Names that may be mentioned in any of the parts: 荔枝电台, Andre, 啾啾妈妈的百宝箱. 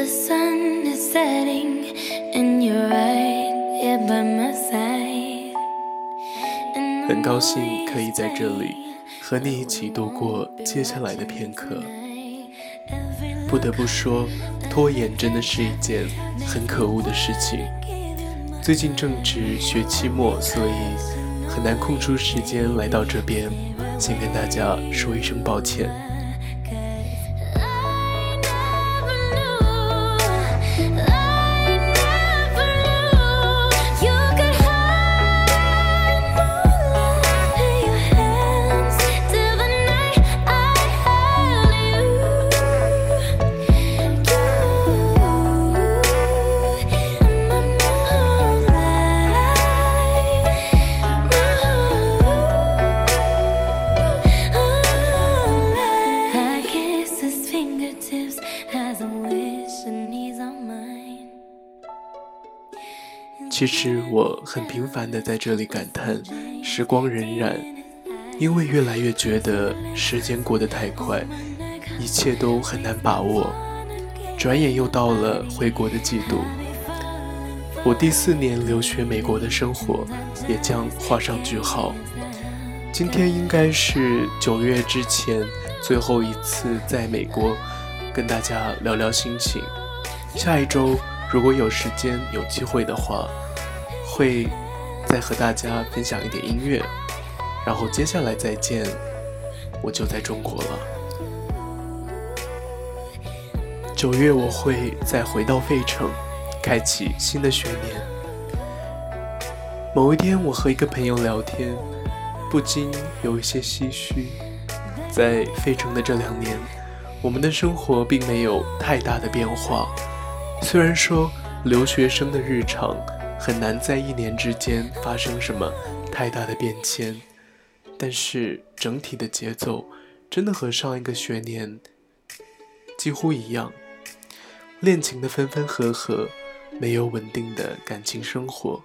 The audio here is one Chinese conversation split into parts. The sun is setting and you're right here by my side. 很高兴可以在这里和你一起度过接下来的片刻。不得不说，拖延真的是一件很可恶的事情。最近正值学期末，所以很难空出时间来到这边，先跟大家说一声抱歉。其实我很频繁地在这里感叹时光荏苒，因为越来越觉得时间过得太快，一切都很难把握。转眼又到了回国的季度，我第4年留学美国的生活也将画上句号。今天应该是9月之前最后一次在美国跟大家聊聊心情。下一周如果有时间有机会的话，会再和大家分享一点音乐，然后接下来再见，我就在中国了。9月我会再回到费城，开启新的学年。某一天我和一个朋友聊天，不禁有一些唏嘘。在费城的这2年，我们的生活并没有太大的变化。虽然说留学生的日常很难在1年之间发生什么太大的变迁，但是整体的节奏真的和上一个学年几乎一样。恋情的分分合合，没有稳定的感情生活，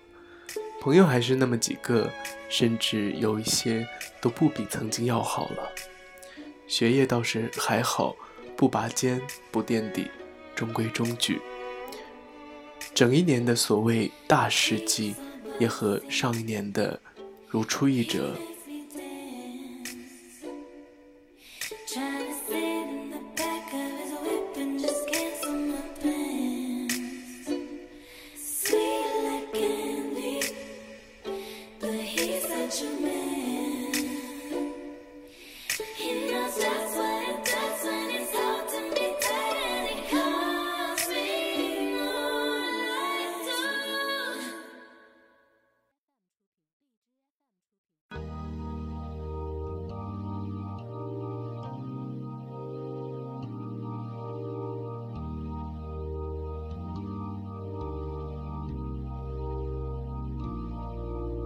朋友还是那么几个，甚至有一些都不比曾经要好了。学业倒是还好，不拔尖不垫底，中规中矩。整1年的所谓大事迹也和上1年的如出一辙。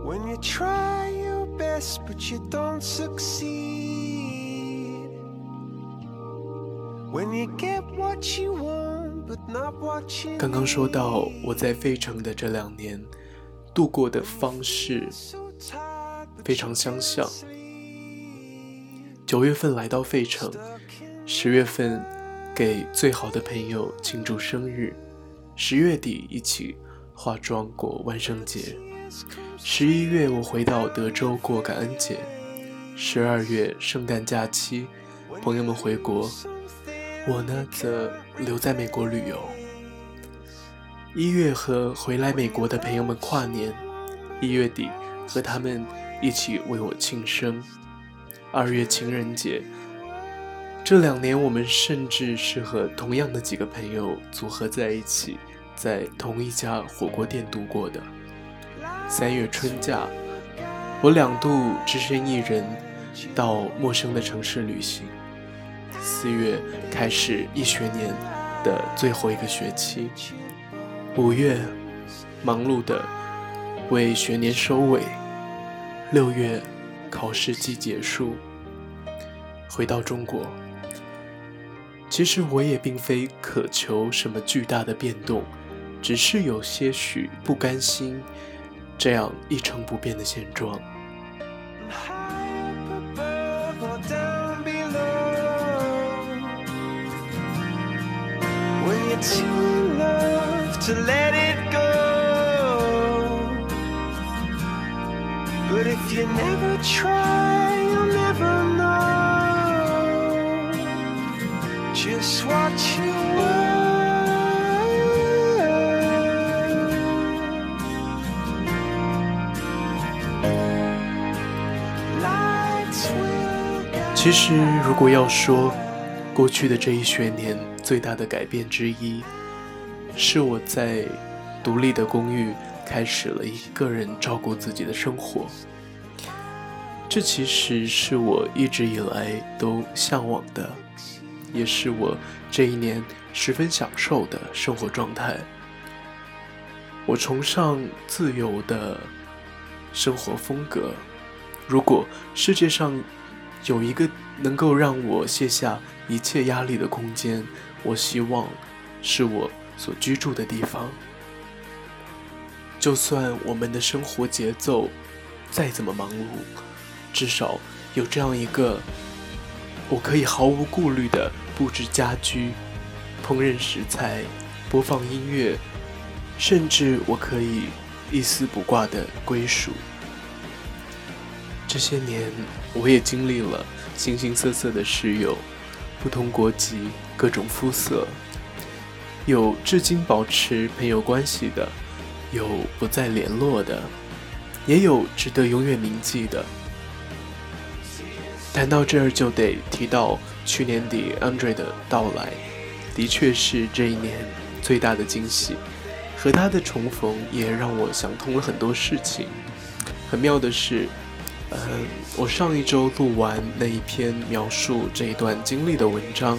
When you try your best but you don't succeed, when you get what you want but not what you need. 刚刚说到我在费城的这2年度过的方式非常相像。9月份来到费城，10月份给最好的朋友庆祝生日，10月底一起化妆过万圣节。11月我回到德州过感恩节，12月圣诞假期，朋友们回国，我呢则留在美国旅游。1月和回来美国的朋友们跨年，1月底和他们一起为我庆生，2月情人节。这2年我们甚至是和同样的几个朋友组合在一起，在同一家火锅店度过的。3月春假，我2度只身一人到陌生的城市旅行。4月开始1学年的最后一个学期。5月忙碌的为学年收尾。6月考试季结束，回到中国。其实我也并非渴求什么巨大的变动，只是有些许不甘心这样一成不变的现状。to love to let it go. But if you never try, you'll never know. Just watch your world. Lights will go. 其实，如果要说过去的这一学年最大的改变之一，是我在独立的公寓开始了一个人照顾自己的生活。这其实是我一直以来都向往的，也是我这一年十分享受的生活状态。我崇尚自由的生活风格，如果世界上有一个能够让我卸下一切压力的空间，我希望是我所居住的地方。就算我们的生活节奏再怎么忙碌，至少有这样一个我可以毫无顾虑地布置家居、烹饪食材、播放音乐，甚至我可以一丝不挂的归属。这些年我也经历了形形色色的室友，不同国籍，各种肤色，有至今保持朋友关系的，有不再联络的，也有值得永远铭记的。谈到这儿就得提到去年底 Andre 的到来，的确是这一年最大的惊喜，和他的重逢也让我想通了很多事情。很妙的是我上一周录完那一篇描述这一段经历的文章，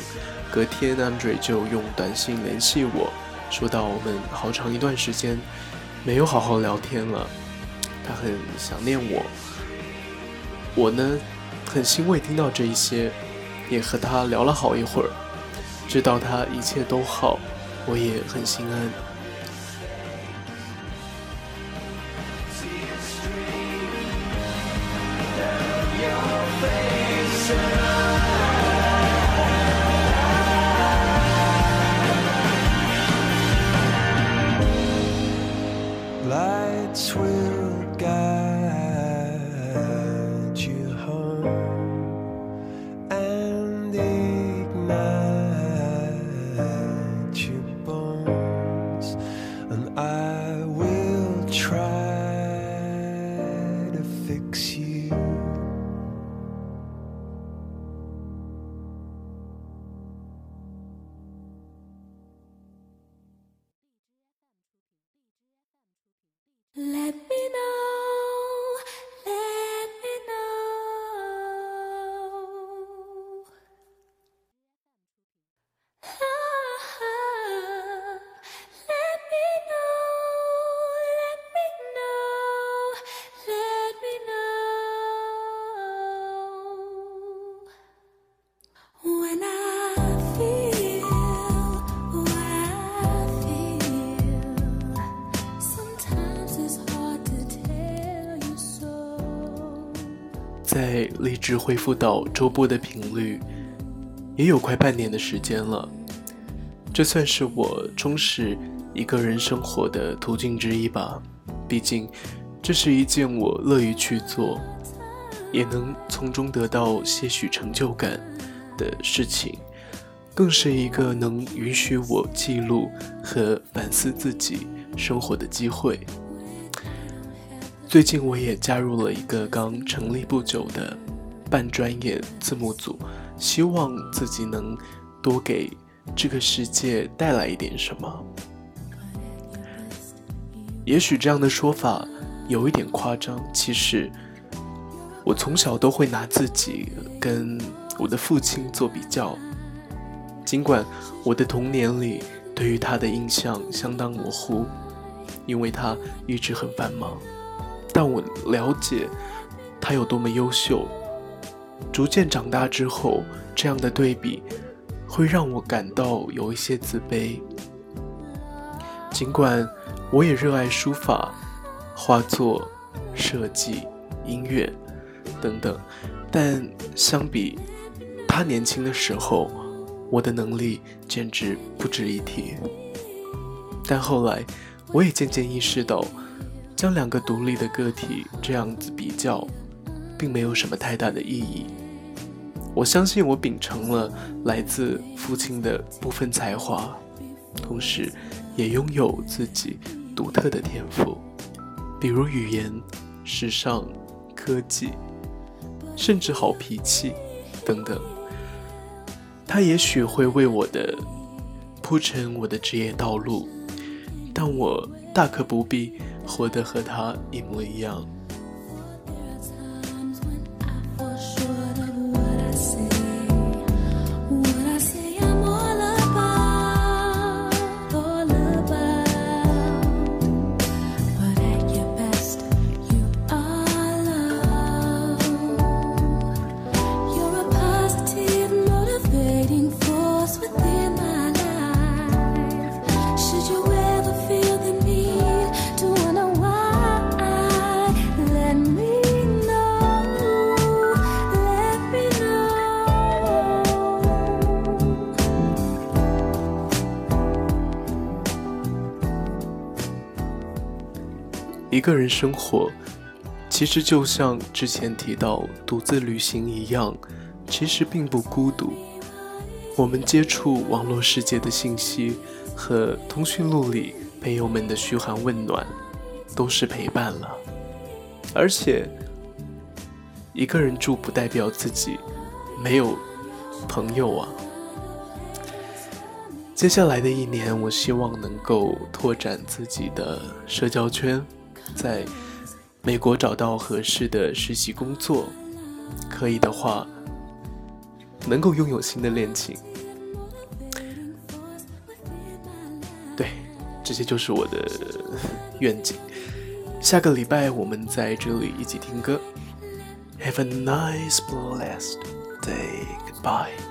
隔天 Andre 就用短信联系我，说到我们好长一段时间没有好好聊天了，他很想念我。我呢，很欣慰听到这一些，也和他聊了好一会儿，知道他一切都好，我也很心安。Lights will guide you home and ignite your bones, and I will try to fix you.在励志恢复到周播的频率也有快半年的时间了，这算是我充实一个人生活的途径之一吧。毕竟这是一件我乐于去做，也能从中得到些许成就感的事情，更是一个能允许我记录和反思自己生活的机会。最近我也加入了一个刚成立不久的半专业字幕组，希望自己能多给这个世界带来一点什么。也许这样的说法有一点夸张，其实我从小都会拿自己跟我的父亲做比较，尽管我的童年里对于他的印象相当模糊，因为他一直很繁忙，但我了解他有多么优秀。逐渐长大之后，这样的对比会让我感到有一些自卑。尽管我也热爱书法、画作、设计、音乐等等，但相比他年轻的时候，我的能力简直不值一提。但后来我也渐渐意识到，将两个独立的个体这样子比较并没有什么太大的意义。我相信我秉承了来自父亲的部分才华，同时也拥有自己独特的天赋，比如语言、时尚、科技，甚至好脾气等等。它也许会为我的铺成我的职业道路，但我大可不必活得和它一模一样。一个人生活其实就像之前提到独自旅行一样，其实并不孤独。我们接触网络世界的信息和通讯录里朋友们的嘘寒问暖都是陪伴了，而且一个人住不代表自己没有朋友啊。接下来的一年，我希望能够拓展自己的社交圈，在美国找到合适的实习工作，可以的话能够拥有新的恋情。对，这些就是我的愿景。下个礼拜我们在这里一起听歌。 Have a nice blessed day. Goodbye.